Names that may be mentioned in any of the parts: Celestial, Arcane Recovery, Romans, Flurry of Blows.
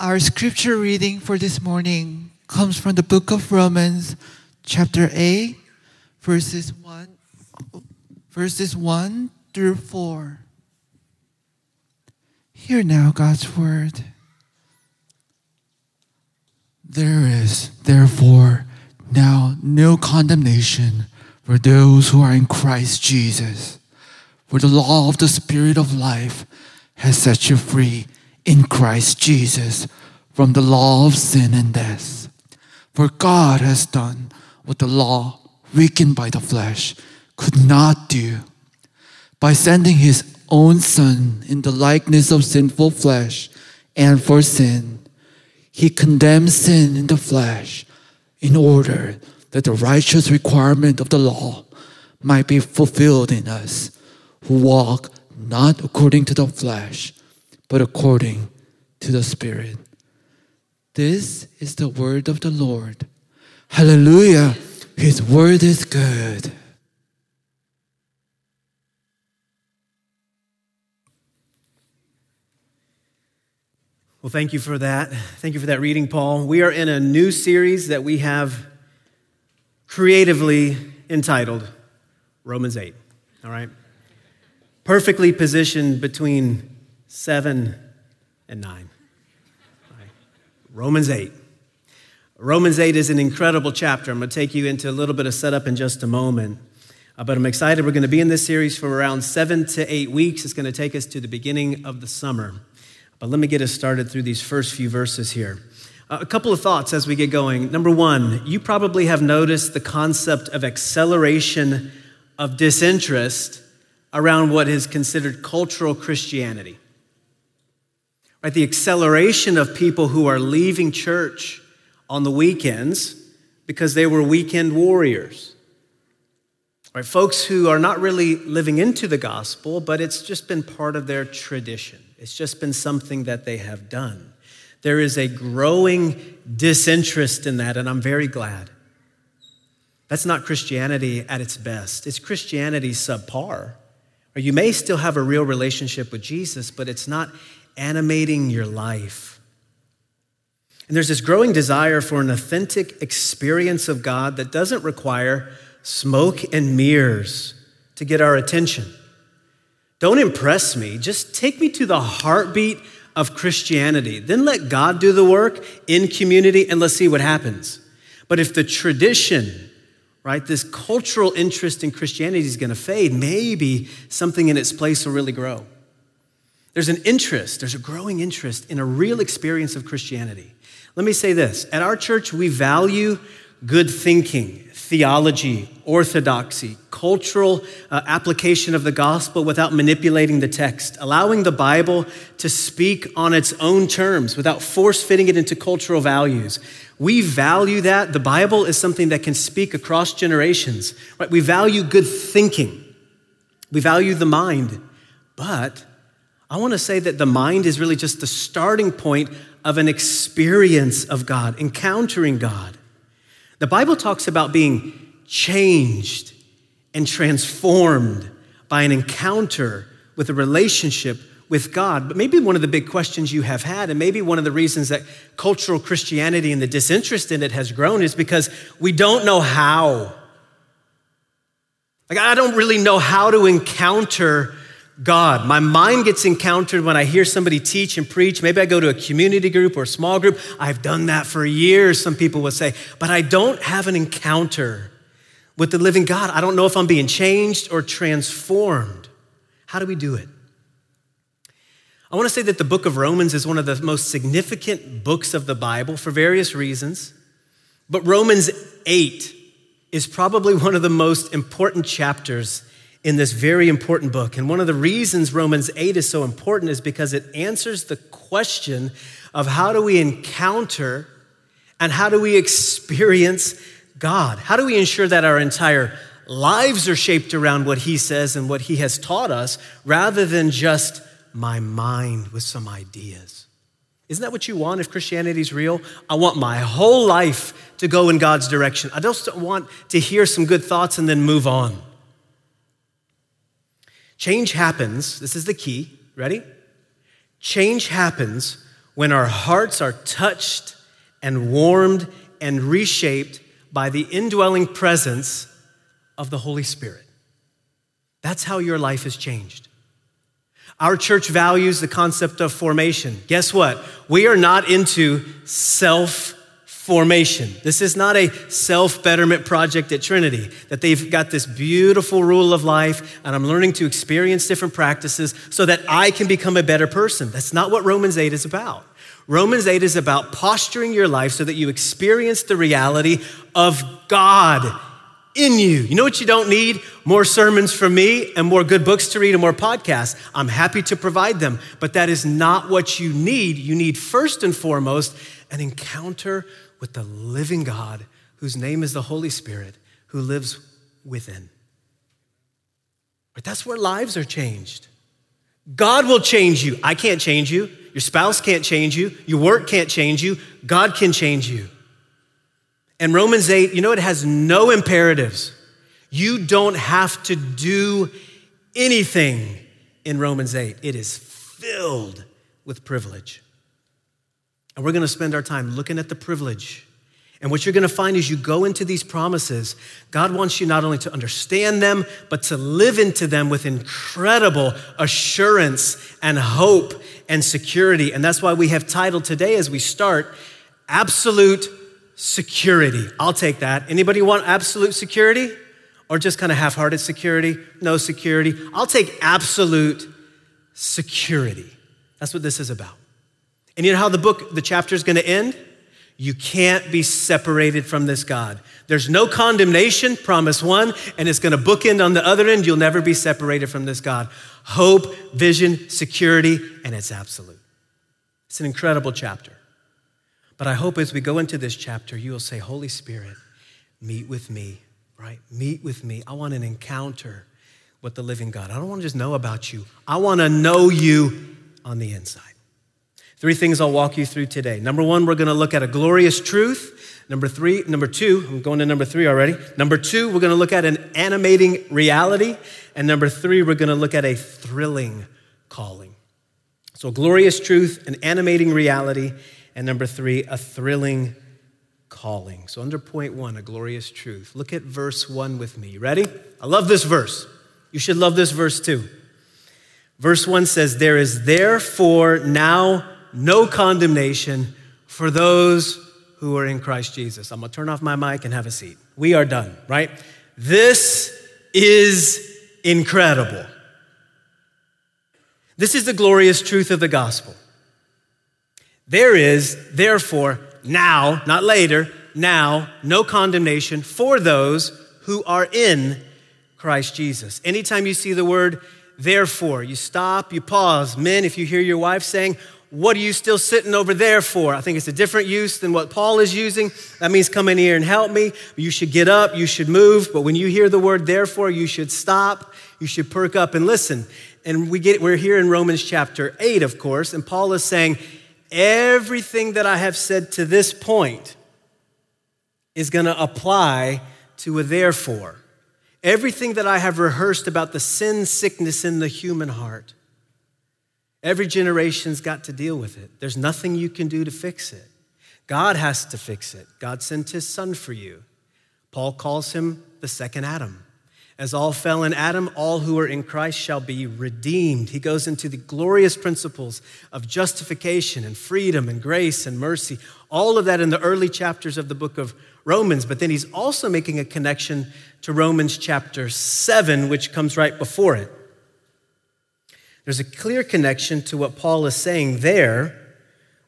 Our scripture reading for this morning comes from the book of Romans, chapter 8, verses 1 through 4. Hear now God's word. There is, therefore, now no condemnation for those who are in Christ Jesus. For the law of the Spirit of life has set you free in Christ Jesus from the law of sin and death. For God has done what the law, weakened by the flesh, could not do. By sending his own Son in the likeness of sinful flesh and for sin, he condemned sin in the flesh in order that the righteous requirement of the law might be fulfilled in us who walk not according to the flesh, but according to the Spirit. This is the word of the Lord. Hallelujah! His word is good. Well, thank you for that. Thank you for that reading, Paul. We are in a new series that we have creatively entitled Romans 8, all right? Perfectly positioned between 7 and 9. Right. Romans 8. Romans 8 is an incredible chapter. I'm going to take you into a little bit of setup in just a moment. But I'm excited. We're going to be in this series for around 7 to 8 weeks. It's going to take us to the beginning of the summer. But let me get us started through these first few verses here. A couple of thoughts as we get going. Number one, you probably have noticed the concept of acceleration of disinterest around what is considered cultural Christianity. Right, the acceleration of people who are leaving church on the weekends because they were weekend warriors. Right, folks who are not really living into the gospel, but it's just been part of their tradition. It's just been something that they have done. There is a growing disinterest in that, and I'm very glad. That's not Christianity at its best. It's Christianity subpar. Or you may still have a real relationship with Jesus, but it's not animating your life. And there's this growing desire for an authentic experience of God that doesn't require smoke and mirrors to get our attention. Don't impress me. Just take me to the heartbeat of Christianity. Then let God do the work in community and let's see what happens. But if the tradition, right, this cultural interest in Christianity is going to fade, maybe something in its place will really grow. There's an interest, there's a growing interest in a real experience of Christianity. Let me say this. At our church, we value good thinking, theology, orthodoxy, cultural application of the gospel without manipulating the text, allowing the Bible to speak on its own terms without force-fitting it into cultural values. We value that. The Bible is something that can speak across generations. Right? We value good thinking. We value the mind, but I want to say that the mind is really just the starting point of an experience of God, encountering God. The Bible talks about being changed and transformed by an encounter with a relationship with God. But maybe one of the big questions you have had, and maybe one of the reasons that cultural Christianity and the disinterest in it has grown, is because we don't know how. Like, I don't really know how to encounter God. My mind gets encountered when I hear somebody teach and preach. Maybe I go to a community group or a small group. I've done that for years, some people would say, but I don't have an encounter with the living God. I don't know if I'm being changed or transformed. How do we do it? I want to say that the book of Romans is one of the most significant books of the Bible for various reasons, but Romans 8 is probably one of the most important chapters in this very important book. And one of the reasons Romans 8 is so important is because it answers the question of how do we encounter and how do we experience God? How do we ensure that our entire lives are shaped around what he says and what he has taught us rather than just my mind with some ideas? Isn't that what you want if Christianity's real? I want my whole life to go in God's direction. I just don't want to hear some good thoughts and then move on. Change happens, this is the key, ready? Change happens when our hearts are touched and warmed and reshaped by the indwelling presence of the Holy Spirit. That's how your life is changed. Our church values the concept of formation. Guess what? We are not into self-formation. This is not a self-betterment project at Trinity, that they've got this beautiful rule of life and I'm learning to experience different practices so that I can become a better person. That's not what Romans 8 is about. Romans 8 is about posturing your life so that you experience the reality of God in you. You know what you don't need? More sermons from me and more good books to read and more podcasts. I'm happy to provide them, but that is not what you need. You need first and foremost an encounter with the living God whose name is the Holy Spirit who lives within. But that's where lives are changed. God will change you. I can't change you. Your spouse can't change you. Your work can't change you. God can change you. And Romans 8, you know, it has no imperatives. You don't have to do anything in Romans 8. It is filled with privilege. And we're going to spend our time looking at the privilege. And what you're going to find is you go into these promises, God wants you not only to understand them, but to live into them with incredible assurance and hope and security. And that's why we have titled today as we start, Absolute Security. I'll take that. Anybody want absolute security or just kind of half-hearted security? No security. I'll take absolute security. That's what this is about. And you know how the chapter is going to end? You can't be separated from this God. There's no condemnation, promise one, and it's going to bookend on the other end. You'll never be separated from this God. Hope, vision, security, and it's absolute. It's an incredible chapter. But I hope as we go into this chapter, you will say, Holy Spirit, meet with me, right? Meet with me. I want an encounter with the living God. I don't want to just know about you. I want to know you on the inside. Three things I'll walk you through today. Number one, we're going to look at a glorious truth. Number two, I'm going to number three already. Number two, we're going to look at an animating reality. And number three, we're going to look at a thrilling calling. So glorious truth, an animating reality, and number three, a thrilling calling. So under point one, a glorious truth. Look at verse 1 with me. Ready? I love this verse. You should love this verse too. Verse 1 says, there is therefore now no condemnation for those who are in Christ Jesus. I'm going to turn off my mic and have a seat. We are done, right? This is incredible. This is the glorious truth of the gospel. There is, therefore, now, not later, now, no condemnation for those who are in Christ Jesus. Anytime you see the word therefore, you stop, you pause. Men, if you hear your wife saying, what are you still sitting over there for? I think it's a different use than what Paul is using. That means come in here and help me. You should get up, you should move. But when you hear the word therefore, you should stop. You should perk up and listen. And we're here in Romans chapter 8, of course, and Paul is saying, everything that I have said to this point is going to apply to a therefore. Everything that I have rehearsed about the sin sickness in the human heart, every generation's got to deal with it. There's nothing you can do to fix it. God has to fix it. God sent his son for you. Paul calls him the second Adam. As all fell in Adam, all who are in Christ shall be redeemed. He goes into the glorious principles of justification and freedom and grace and mercy, all of that in the early chapters of the book of Romans. But then he's also making a connection to Romans chapter 7, which comes right before it. There's a clear connection to what Paul is saying there,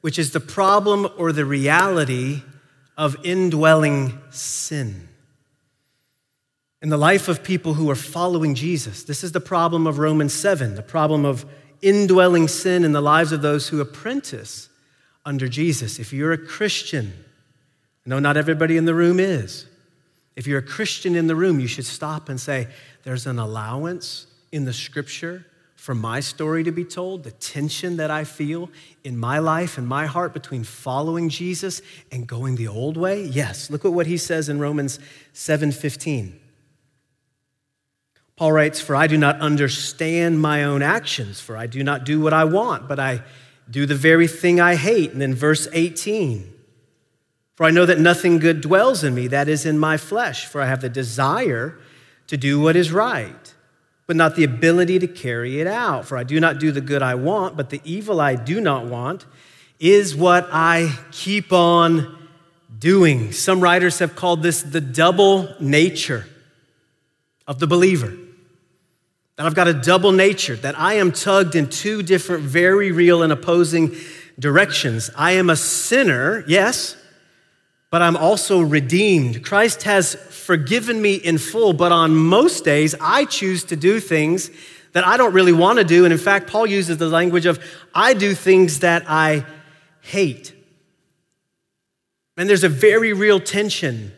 which is the problem or the reality of indwelling sin. In the life of people who are following Jesus, this is the problem of Romans 7, the problem of indwelling sin in the lives of those who apprentice under Jesus. If you're a Christian, no, not everybody in the room is. If you're a Christian in the room, you should stop and say, there's an allowance in the scripture for my story to be told, the tension that I feel in my life and my heart between following Jesus and going the old way? Yes, look at what he says in Romans 7:15. Paul writes, for I do not understand my own actions, for I do not do what I want, but I do the very thing I hate. And then verse 18, for I know that nothing good dwells in me, that is in my flesh, for I have the desire to do what is right, but not the ability to carry it out. For I do not do the good I want, but the evil I do not want is what I keep on doing. Some writers have called this the double nature of the believer. That I've got a double nature, that I am tugged in two different, very real and opposing directions. I am a sinner, yes, but I'm also redeemed. Christ has forgiven me in full, but on most days, I choose to do things that I don't really want to do. And in fact, Paul uses the language of, I do things that I hate. And there's a very real tension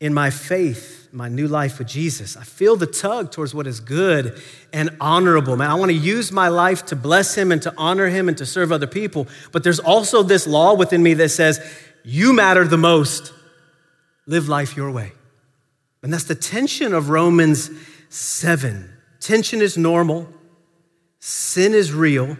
in my faith, my new life with Jesus. I feel the tug towards what is good and honorable. Man, I want to use my life to bless him and to honor him and to serve other people. But there's also this law within me that says, you matter the most. Live life your way. And that's the tension of Romans 7. Tension is normal. Sin is real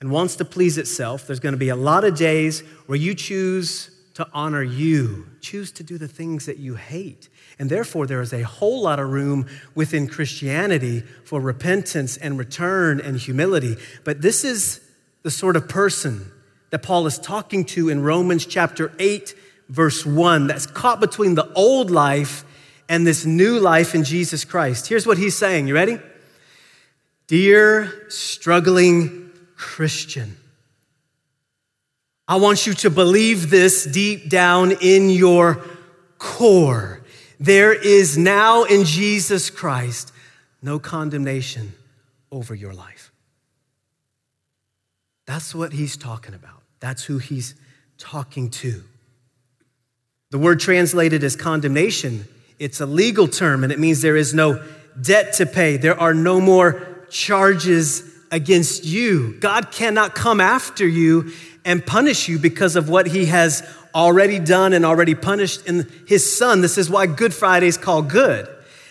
and wants to please itself. There's going to be a lot of days where you choose to honor you, choose to do the things that you hate. And therefore, there is a whole lot of room within Christianity for repentance and return and humility. But this is the sort of person that Paul is talking to in Romans chapter 8, verse 1, that's caught between the old life and this new life in Jesus Christ. Here's what he's saying. You ready? Dear struggling Christian, I want you to believe this deep down in your core. There is now in Jesus Christ no condemnation over your life. That's what he's talking about. That's who he's talking to. The word translated as condemnation, it's a legal term, and it means there is no debt to pay. There are no more charges against you. God cannot come after you and punish you because of what he has already done and already punished in his son. This is why Good Friday is called good,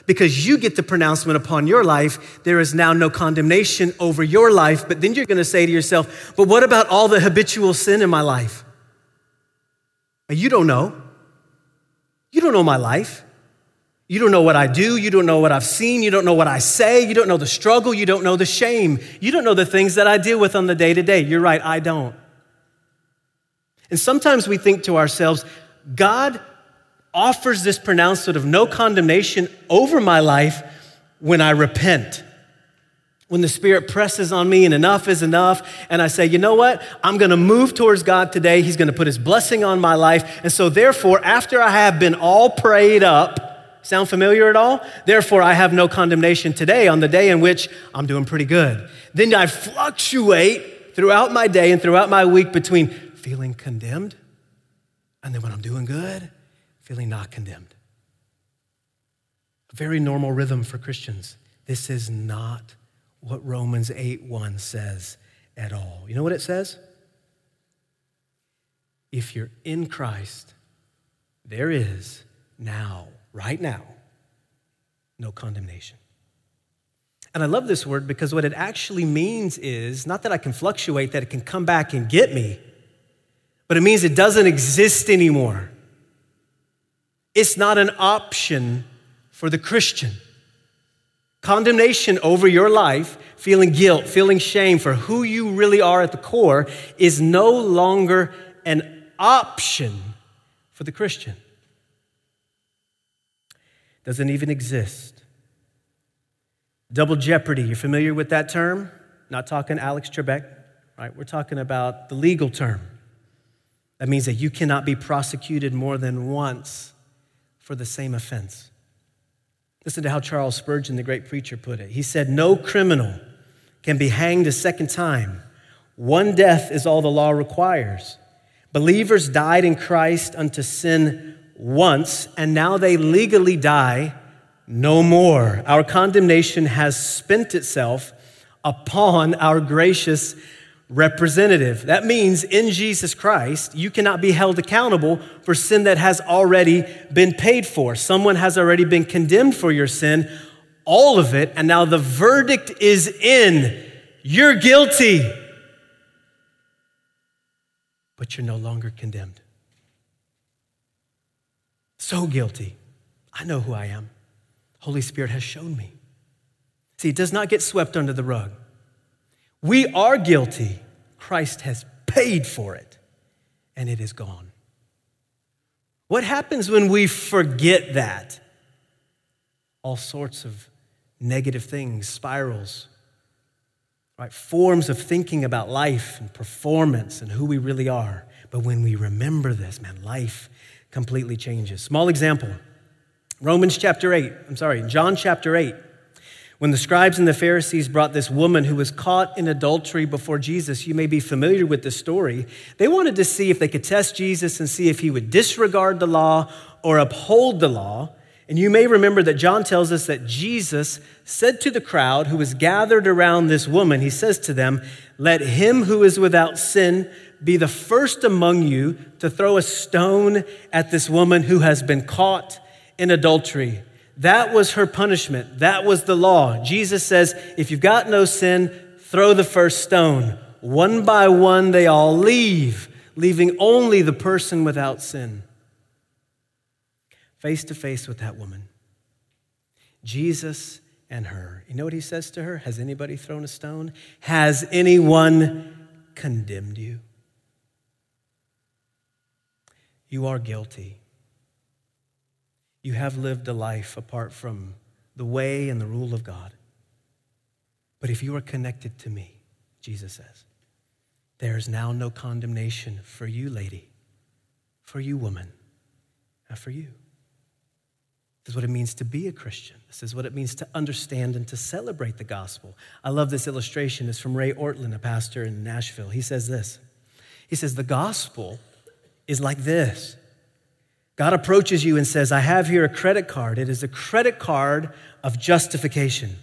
because you get the pronouncement upon your life. There is now no condemnation over your life. But then you're going to say to yourself, but what about all the habitual sin in my life? You don't know. You don't know my life. You don't know what I do. You don't know what I've seen. You don't know what I say. You don't know the struggle. You don't know the shame. You don't know the things that I deal with on the day to day. You're right, I don't. And sometimes we think to ourselves, God offers this pronouncement of no condemnation over my life when I repent. When the Spirit presses on me and enough is enough, and I say, you know what? I'm going to move towards God today. He's going to put his blessing on my life. And so therefore, after I have been all prayed up, sound familiar at all? Therefore, I have no condemnation today on the day in which I'm doing pretty good. Then I fluctuate throughout my day and throughout my week between feeling condemned, and then when I'm doing good, feeling not condemned. A very normal rhythm for Christians. This is not what Romans 8:1 says at all. You know what it says? If you're in Christ, there is now, right now, no condemnation. And I love this word because what it actually means is not that I can fluctuate, that it can come back and get me, but it means it doesn't exist anymore. It's not an option for the Christian. Condemnation over your life, feeling guilt, feeling shame for who you really are at the core, is no longer an option for the Christian. Doesn't even exist. Double jeopardy, you're familiar with that term? Not talking Alex Trebek, right? We're talking about the legal term. That means that you cannot be prosecuted more than once for the same offense. Listen to how Charles Spurgeon, the great preacher, put it. He said, no criminal can be hanged a second time. One death is all the law requires. Believers died in Christ unto sin once, and now they legally die no more. Our condemnation has spent itself upon our gracious representative. That means in Jesus Christ, you cannot be held accountable for sin that has already been paid for. Someone has already been condemned for your sin, all of it, and now the verdict is in. You're guilty. but you're no longer condemned. So guilty. I know who I am. Holy Spirit has shown me. See, it does not get swept under the rug. We are guilty. Christ has paid for it, and it is gone. What happens when we forget that? All sorts of negative things, spirals, right? Forms of thinking about life and performance and who we really are. But when we remember this, man, life completely changes. Small example, John chapter 8. When the scribes and the Pharisees brought this woman who was caught in adultery before Jesus, you may be familiar with the story. They wanted to see if they could test Jesus and see if he would disregard the law or uphold the law. And you may remember that John tells us that Jesus said to the crowd who was gathered around this woman, he says to them, "Let him who is without sin be the first among you to throw a stone at this woman who has been caught in adultery." That was her punishment. That was the law. Jesus says, if you've got no sin, throw the first stone. One by one, they all leave, leaving only the person without sin. Face to face with that woman, Jesus and her. You know what he says to her? Has anybody thrown a stone? Has anyone condemned you? You are guilty. You have lived a life apart from the way and the rule of God. But if you are connected to me, Jesus says, there is now no condemnation for you, lady, for you, woman, and for you. This is what it means to be a Christian. This is what it means to understand and to celebrate the gospel. I love this illustration. It's from Ray Ortland, a pastor in Nashville. He says this. He says, the gospel is like this. God approaches you and says, I have here a credit card. It is a credit card of justification.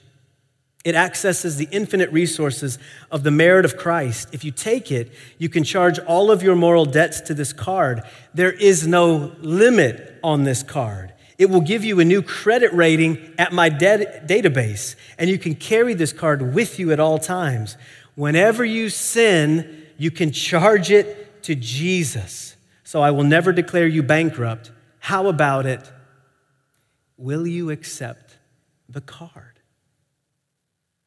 It accesses the infinite resources of the merit of Christ. If you take it, you can charge all of your moral debts to this card. There is no limit on this card. It will give you a new credit rating at my database, and you can carry this card with you at all times. Whenever you sin, you can charge it to Jesus. So I will never declare you bankrupt. How about it? Will you accept the card?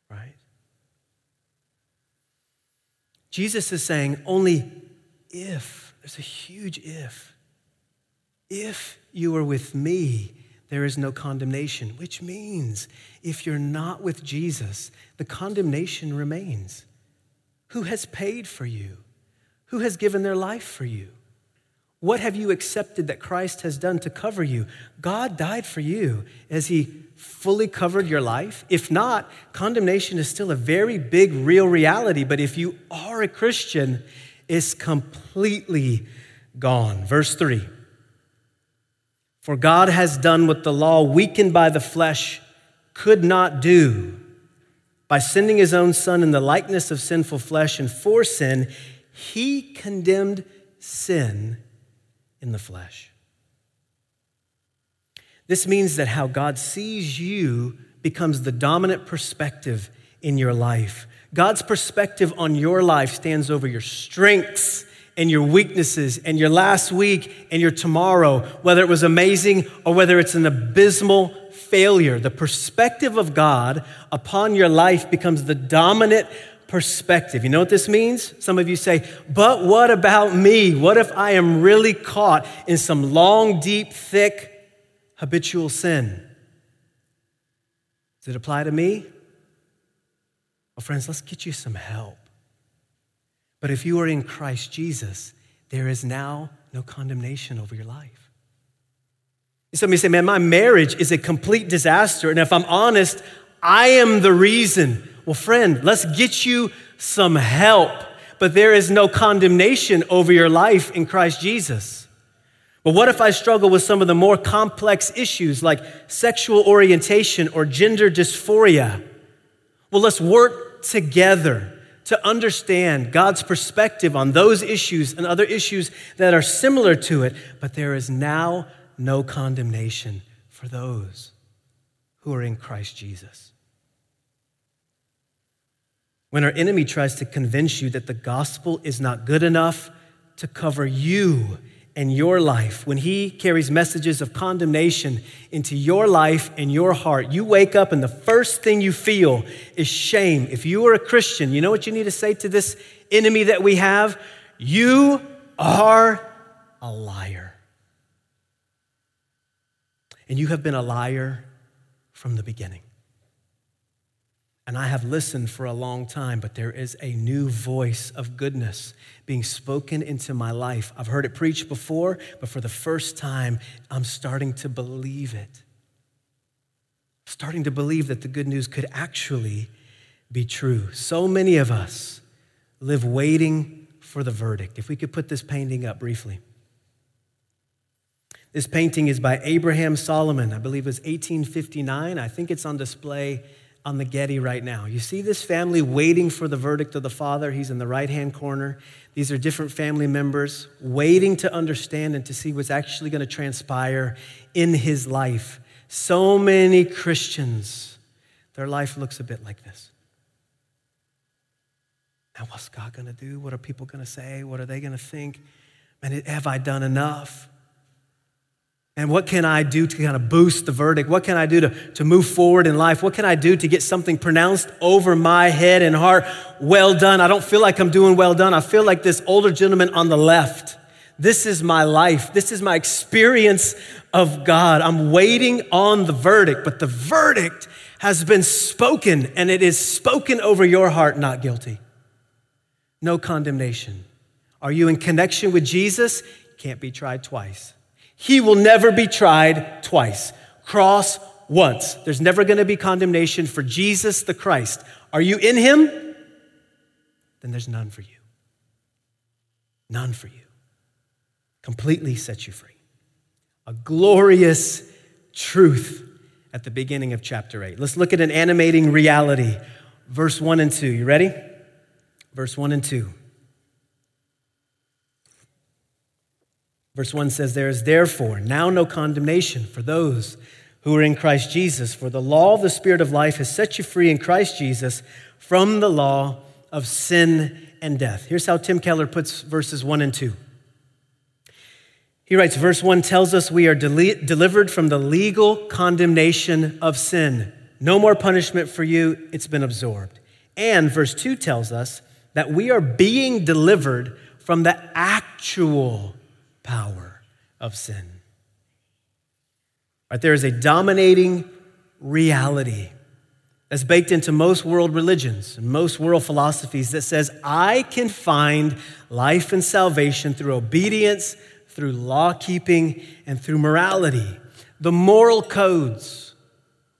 Right? Jesus is saying only if, there's a huge if you are with me, there is no condemnation, which means if you're not with Jesus, the condemnation remains. Who has paid for you? Who has given their life for you? What have you accepted that Christ has done to cover you? God died for you. Has he fully covered your life? If not, condemnation is still a very big, real reality. But if you are a Christian, it's completely gone. Verse 3. For God has done what the law, weakened by the flesh, could not do. By sending his own son in the likeness of sinful flesh and for sin, he condemned sin in the flesh. This means that how God sees you becomes the dominant perspective in your life. God's perspective on your life stands over your strengths and your weaknesses and your last week and your tomorrow, whether it was amazing or whether it's an abysmal failure. The perspective of God upon your life becomes the dominant perspective. You know what this means? Some of you say, but what about me? What if I am really caught in some long, deep, thick, habitual sin? Does it apply to me? Well, friends, let's get you some help. But if you are in Christ Jesus, there is now no condemnation over your life. Somebody say, man, my marriage is a complete disaster. And if I'm honest, I am the reason. Well, friend, let's get you some help. But there is no condemnation over your life in Christ Jesus. But what if I struggle with some of the more complex issues like sexual orientation or gender dysphoria? Well, let's work together to understand God's perspective on those issues and other issues that are similar to it, but there is now no condemnation for those who are in Christ Jesus. When our enemy tries to convince you that the gospel is not good enough, to cover you and your life. When he carries messages of condemnation into your life and your heart, you wake up and the first thing you feel is shame. If you are a Christian, you know what you need to say to this enemy that we have? You are a liar. And you have been a liar from the beginning. And I have listened for a long time, but there is a new voice of goodness being spoken into my life. I've heard it preached before, but for the first time, I'm starting to believe it. Starting to believe that the good news could actually be true. So many of us live waiting for the verdict. If we could put this painting up briefly. This painting is by Abraham Solomon. I believe it was 1859. I think it's on display on the Getty right now. You see this family waiting for the verdict of the father. He's in the right-hand corner. These are different family members waiting to understand and to see what's actually going to transpire in his life. So many Christians, their life looks a bit like this. Now, what's God going to do? What are people going to say? What are they going to think? Man, have I done enough? And what can I do to kind of boost the verdict? What can I do to move forward in life? What can I do to get something pronounced over my head and heart? Well done. I don't feel like I'm doing well done. I feel like this older gentleman on the left. This is my life. This is my experience of God. I'm waiting on the verdict, but the verdict has been spoken, and it is spoken over your heart, not guilty. No condemnation. Are you in connection with Jesus? Can't be tried twice. He will never be tried twice. Cross once. There's never going to be condemnation for Jesus the Christ. Are you in him? Then there's none for you. None for you. Completely set you free. A glorious truth at the beginning of chapter 8. Let's look at an animating reality. Verse 1 and 2. You ready? Verse 1 and 2. Verse 1 says, there is therefore now no condemnation for those who are in Christ Jesus, for the law of the Spirit of life has set you free in Christ Jesus from the law of sin and death. Here's how Tim Keller puts verses 1 and 2. He writes, verse 1 tells us we are delivered from the legal condemnation of sin. No more punishment for you. It's been absorbed. And verse 2 tells us that we are being delivered from the actual power of sin. Right, there is a dominating reality that's baked into most world religions and most world philosophies that says, I can find life and salvation through obedience, through law keeping, and through morality. The moral codes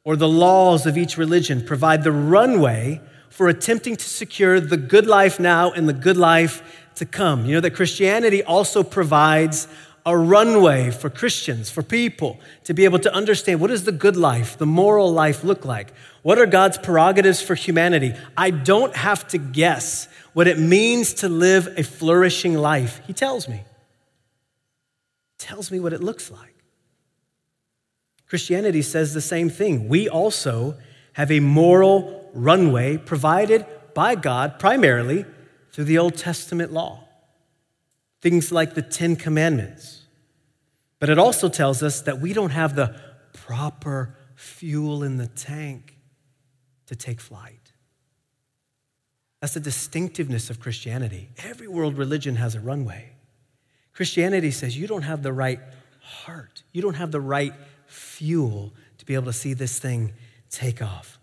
or the laws of each religion provide the runway for attempting to secure the good life now and the good life to come. You know that Christianity also provides a runway for Christians, for people to be able to understand what does the good life, the moral life look like? What are God's prerogatives for humanity? I don't have to guess what it means to live a flourishing life. He tells me. Tells me what it looks like. Christianity says the same thing. We also have a moral runway provided by God primarily through the Old Testament law, things like the Ten Commandments. But it also tells us that we don't have the proper fuel in the tank to take flight. That's the distinctiveness of Christianity. Every world religion has a runway. Christianity says you don't have the right heart. You don't have the right fuel to be able to see this thing take off.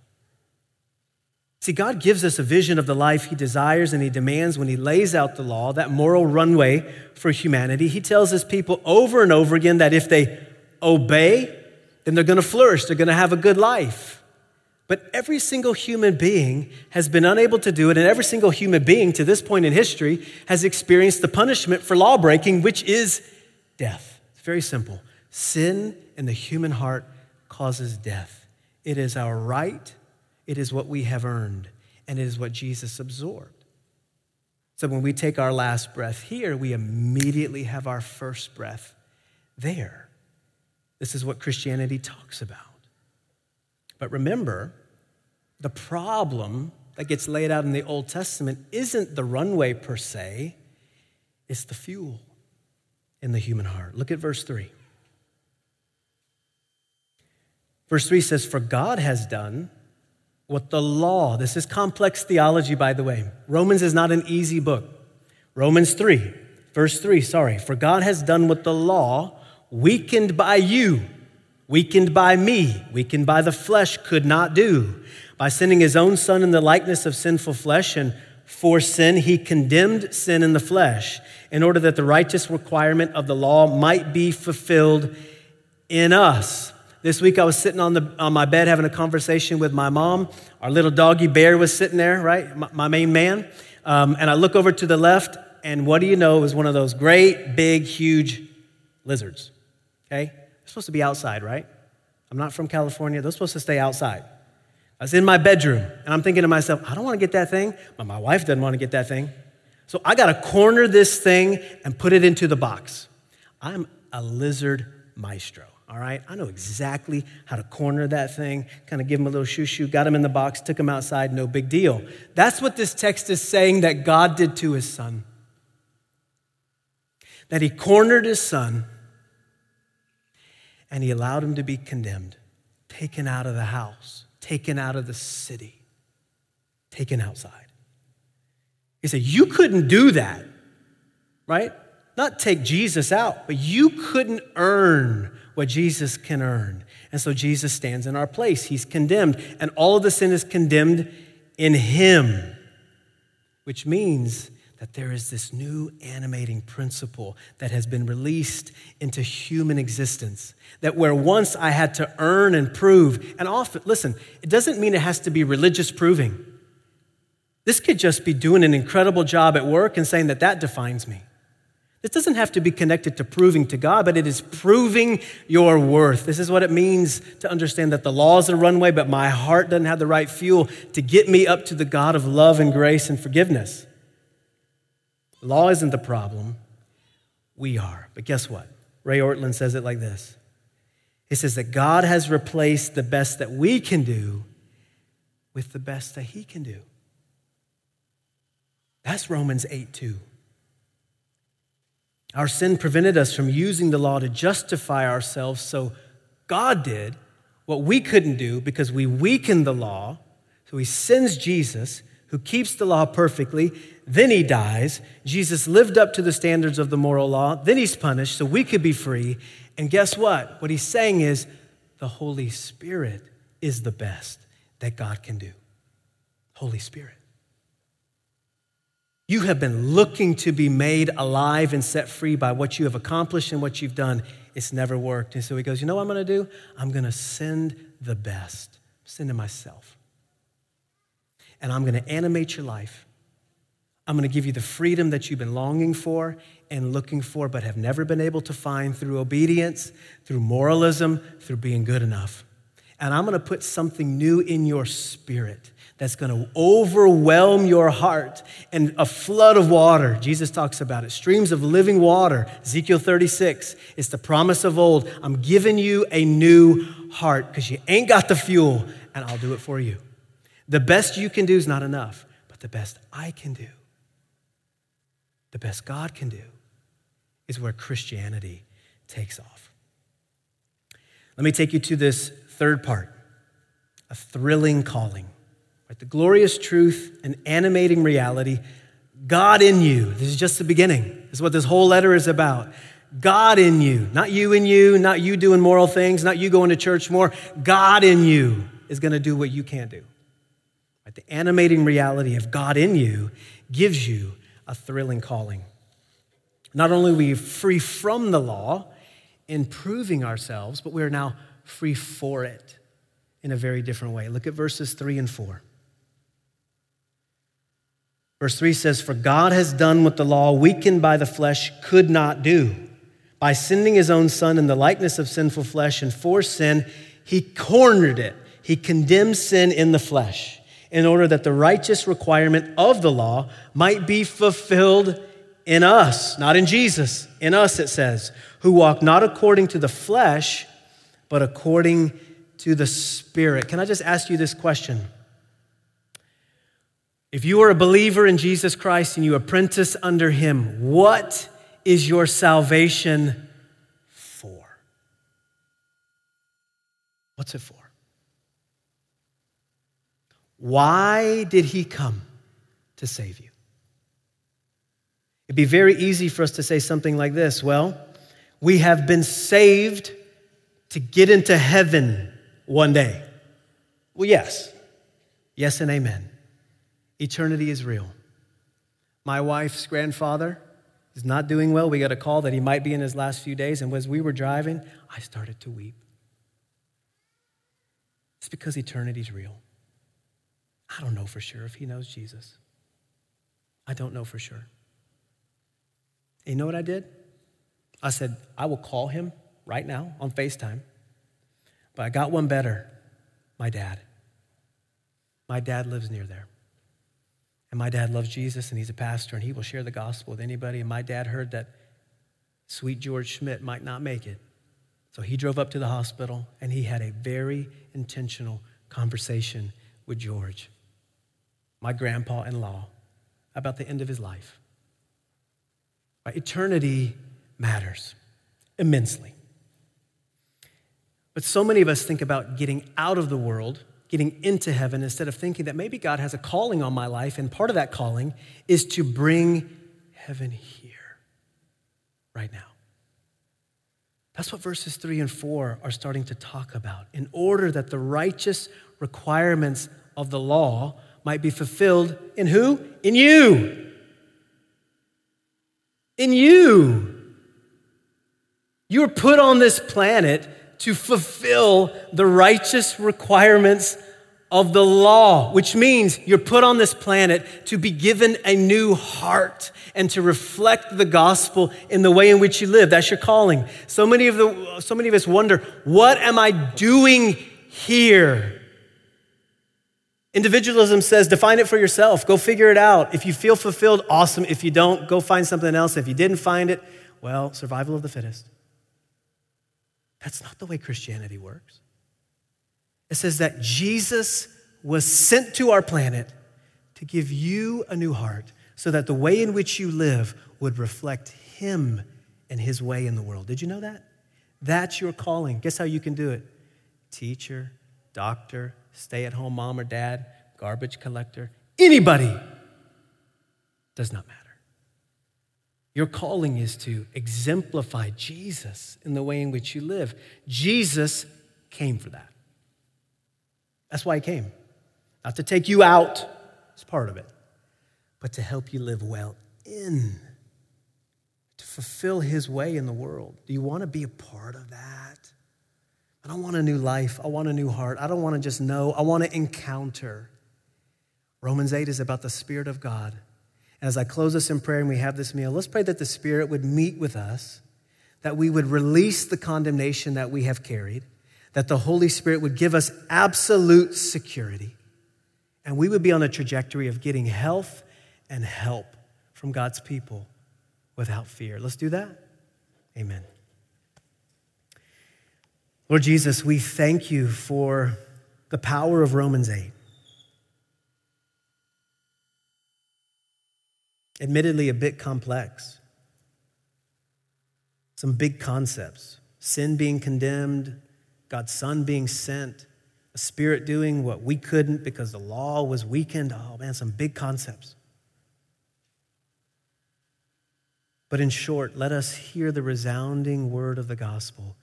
See, God gives us a vision of the life he desires and he demands when he lays out the law, that moral runway for humanity. He tells his people over and over again that if they obey, then they're going to flourish. They're going to have a good life. But every single human being has been unable to do it, and every single human being to this point in history has experienced the punishment for lawbreaking, which is death. It's very simple. Sin in the human heart causes death. It is our right. It is what we have earned, and it is what Jesus absorbed. So when we take our last breath here, we immediately have our first breath there. This is what Christianity talks about. But remember, the problem that gets laid out in the Old Testament isn't the runway per se. It's the fuel in the human heart. Look at verse 3. Verse 3 says, for God has done what the law, this is complex theology, by the way. Romans is not an easy book. Romans 3, verse 3, for God has done what the law, weakened by you, weakened by me, weakened by the flesh, could not do. By sending his own son in the likeness of sinful flesh and for sin, he condemned sin in the flesh in order that the righteous requirement of the law might be fulfilled in us. This week I was sitting on my bed having a conversation with my mom. Our little doggy Bear was sitting there, right? My main man. And I look over to the left, and what do you know? It was one of those great, big, huge lizards, okay? They're supposed to be outside, right? I'm not from California. They're supposed to stay outside. I was in my bedroom, and I'm thinking to myself, I don't want to get that thing, but my wife doesn't want to get that thing. So I got to corner this thing and put it into the box. I'm a lizard maestro, all right? I know exactly how to corner that thing, kind of give him a little shoo-shoo, got him in the box, took him outside, no big deal. That's what this text is saying that God did to his son, that he cornered his son, and he allowed him to be condemned, taken out of the house, taken out of the city, taken outside. He said, you couldn't do that, right? Not take Jesus out, but you couldn't earn what Jesus can earn. And so Jesus stands in our place. He's condemned, and all of the sin is condemned in him, which means that there is this new animating principle that has been released into human existence, that where once I had to earn and prove, and often, listen, it doesn't mean it has to be religious proving. This could just be doing an incredible job at work and saying that that defines me. This doesn't have to be connected to proving to God, but it is proving your worth. This is what it means to understand that the law is a runway, but my heart doesn't have the right fuel to get me up to the God of love and grace and forgiveness. Law isn't the problem. We are. But guess what? Ray Ortland says it like this. He says that God has replaced the best that we can do with the best that he can do. That's Romans 8:2. Our sin prevented us from using the law to justify ourselves, so God did what we couldn't do because we weakened the law. So he sends Jesus, who keeps the law perfectly. Then he dies. Jesus lived up to the standards of the moral law. Then he's punished so we could be free. And guess what? What he's saying is the Holy Spirit is the best that God can do. Holy Spirit. You have been looking to be made alive and set free by what you have accomplished and what you've done. It's never worked. And so he goes, you know what I'm going to do? I'm going to send the best. I'm sending myself. And I'm going to animate your life. I'm going to give you the freedom that you've been longing for and looking for, but have never been able to find through obedience, through moralism, through being good enough. And I'm going to put something new in your spirit that's going to overwhelm your heart and a flood of water. Jesus talks about it. Streams of living water. Ezekiel 36. It's the promise of old. I'm giving you a new heart because you ain't got the fuel, and I'll do it for you. The best you can do is not enough, but the best I can do, the best God can do, is where Christianity takes off. Let me take you to this third part, a thrilling calling, right? The glorious truth and animating reality, God in you. This is just the beginning. This is what this whole letter is about. God in you, not you in you, not you doing moral things, not you going to church more. God in you is going to do what you can't do. The animating reality of God in you gives you a thrilling calling. Not only are we free from the law in proving ourselves, but we are now free for it in a very different way. Look at verses 3 and 4. Verse 3 says, for God has done what the law, weakened by the flesh, could not do. By sending his own son in the likeness of sinful flesh and for sin, he cornered it. He condemned sin in the flesh, in order that the righteous requirement of the law might be fulfilled in us, not in Jesus. In us, it says, who walk not according to the flesh, but according to the Spirit. Can I just ask you this question? If you are a believer in Jesus Christ and you apprentice under him, what is your salvation for? What's it for? Why did he come to save you? It'd be very easy for us to say something like this. Well, we have been saved to get into heaven one day. Well, yes. Yes and amen. Eternity is real. My wife's grandfather is not doing well. We got a call that he might be in his last few days. And as we were driving, I started to weep. It's because eternity is real. I don't know for sure if he knows Jesus. I don't know for sure. And you know what I did? I said, I will call him right now on FaceTime. But I got one better, my dad. My dad lives near there. And my dad loves Jesus and he's a pastor and he will share the gospel with anybody. And my dad heard that sweet George Schmidt might not make it. So he drove up to the hospital and he had a very intentional conversation with George, my grandpa-in-law, about the end of his life. Eternity matters immensely. But so many of us think about getting out of the world, getting into heaven, instead of thinking that maybe God has a calling on my life, and part of that calling is to bring heaven here right now. That's what verses 3 and 4 are starting to talk about. In order that the righteous requirements of the law might be fulfilled in who? In you. In you. You were put on this planet to fulfill the righteous requirements of the law, which means you're put on this planet to be given a new heart and to reflect the gospel in the way in which you live. That's your calling. So many of us wonder, what am I doing here? Individualism says, define it for yourself. Go figure it out. If you feel fulfilled, awesome. If you don't, go find something else. If you didn't find it, well, survival of the fittest. That's not the way Christianity works. It says that Jesus was sent to our planet to give you a new heart so that the way in which you live would reflect him and his way in the world. Did you know that? That's your calling. Guess how you can do it? Teacher, doctor, stay-at-home mom or dad, garbage collector, anybody, does not matter. Your calling is to exemplify Jesus in the way in which you live. Jesus came for that. That's why he came. Not to take you out, it's part of it, but to help you live well in, to fulfill his way in the world. Do you want to be a part of that? I don't want a new life. I want a new heart. I don't want to just know. I want to encounter. Romans 8 is about the Spirit of God. And as I close us in prayer and we have this meal, let's pray that the Spirit would meet with us, that we would release the condemnation that we have carried, that the Holy Spirit would give us absolute security, and we would be on a trajectory of getting health and help from God's people without fear. Let's do that. Amen. Lord Jesus, we thank you for the power of Romans 8. Admittedly, a bit complex. Some big concepts. Sin being condemned, God's Son being sent, a Spirit doing what we couldn't because the law was weakened. Oh man, some big concepts. But in short, let us hear the resounding word of the gospel.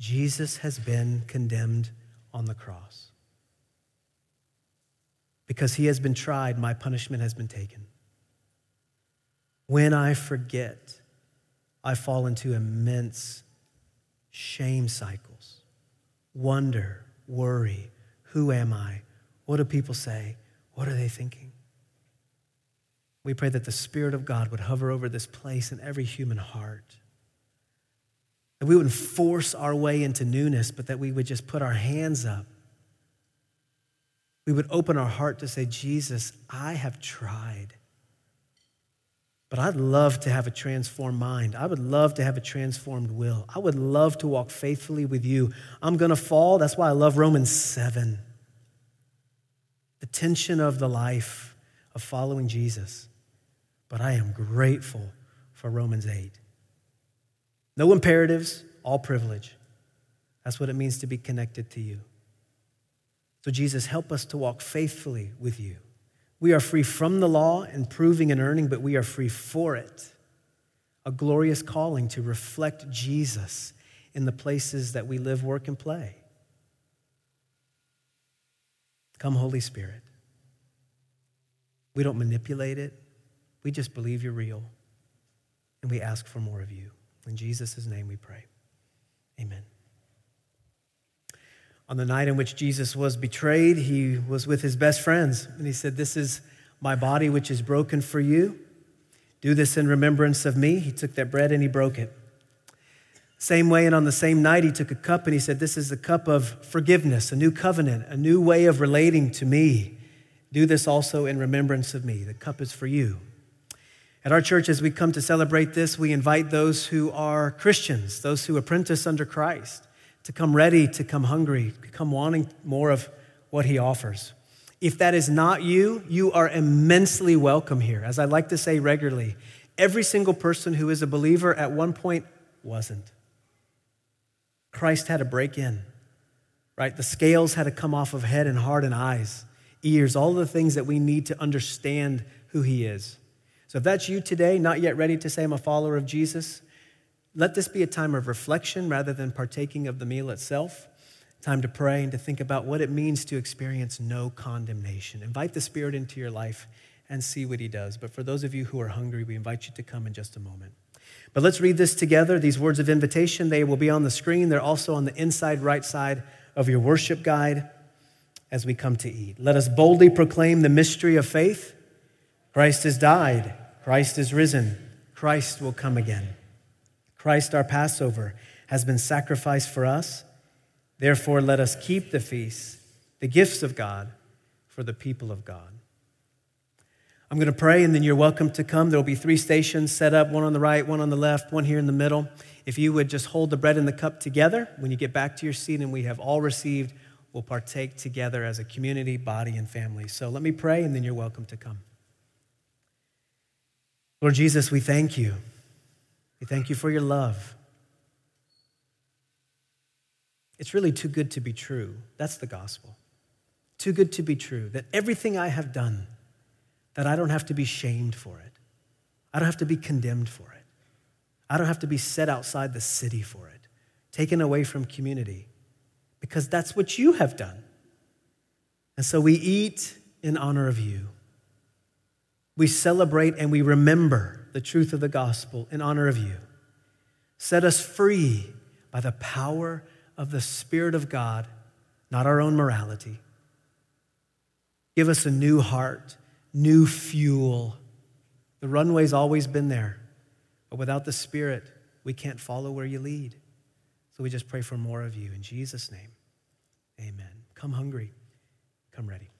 Jesus has been condemned on the cross. Because he has been tried, my punishment has been taken. When I forget, I fall into immense shame cycles. Wonder, worry, who am I? What do people say? What are they thinking? We pray that the Spirit of God would hover over this place and every human heart. That we wouldn't force our way into newness, but that we would just put our hands up. We would open our heart to say, Jesus, I have tried, but I'd love to have a transformed mind. I would love to have a transformed will. I would love to walk faithfully with you. I'm going to fall. That's why I love Romans 7. The tension of the life of following Jesus, but I am grateful for Romans 8. No imperatives, all privilege. That's what it means to be connected to you. So Jesus, help us to walk faithfully with you. We are free from the law and proving and earning, but we are free for it. A glorious calling to reflect Jesus in the places that we live, work, and play. Come, Holy Spirit. We don't manipulate it. We just believe you're real, and we ask for more of you. In Jesus' name we pray. Amen. On the night in which Jesus was betrayed, he was with his best friends, and he said, "This is my body, which is broken for you. Do this in remembrance of me." He took that bread and he broke it. Same way, and on the same night, he took a cup and he said, "This is the cup of forgiveness, a new covenant, a new way of relating to me. Do this also in remembrance of me." The cup is for you. At our church, as we come to celebrate this, we invite those who are Christians, those who apprentice under Christ, to come ready, to come hungry, to come wanting more of what he offers. If that is not you, you are immensely welcome here. As I like to say regularly, every single person who is a believer at one point wasn't. Christ had to break in, right? The scales had to come off of head and heart and eyes, ears, all the things that we need to understand who he is. So if that's you today, not yet ready to say I'm a follower of Jesus, let this be a time of reflection rather than partaking of the meal itself, time to pray and to think about what it means to experience no condemnation. Invite the Spirit into your life and see what he does. But for those of you who are hungry, we invite you to come in just a moment. But let's read this together, these words of invitation. They will be on the screen. They're also on the inside right side of your worship guide as we come to eat. Let us boldly proclaim the mystery of faith. Christ has died. Christ is risen. Christ will come again. Christ, our Passover, has been sacrificed for us. Therefore, let us keep the feast, the gifts of God, for the people of God. I'm going to pray, and then you're welcome to come. There will be 3 stations set up, one on the right, one on the left, one here in the middle. If you would just hold the bread and the cup together, when you get back to your seat and we have all received, we'll partake together as a community, body, and family. So let me pray, and then you're welcome to come. Lord Jesus, we thank you. We thank you for your love. It's really too good to be true. That's the gospel. Too good to be true, that everything I have done, that I don't have to be shamed for it. I don't have to be condemned for it. I don't have to be set outside the city for it, taken away from community, because that's what you have done. And so we eat in honor of you. We celebrate and we remember the truth of the gospel in honor of you. Set us free by the power of the Spirit of God, not our own morality. Give us a new heart, new fuel. The runway's always been there, but without the Spirit, we can't follow where you lead. So we just pray for more of you. In Jesus' name, amen. Come hungry, come ready.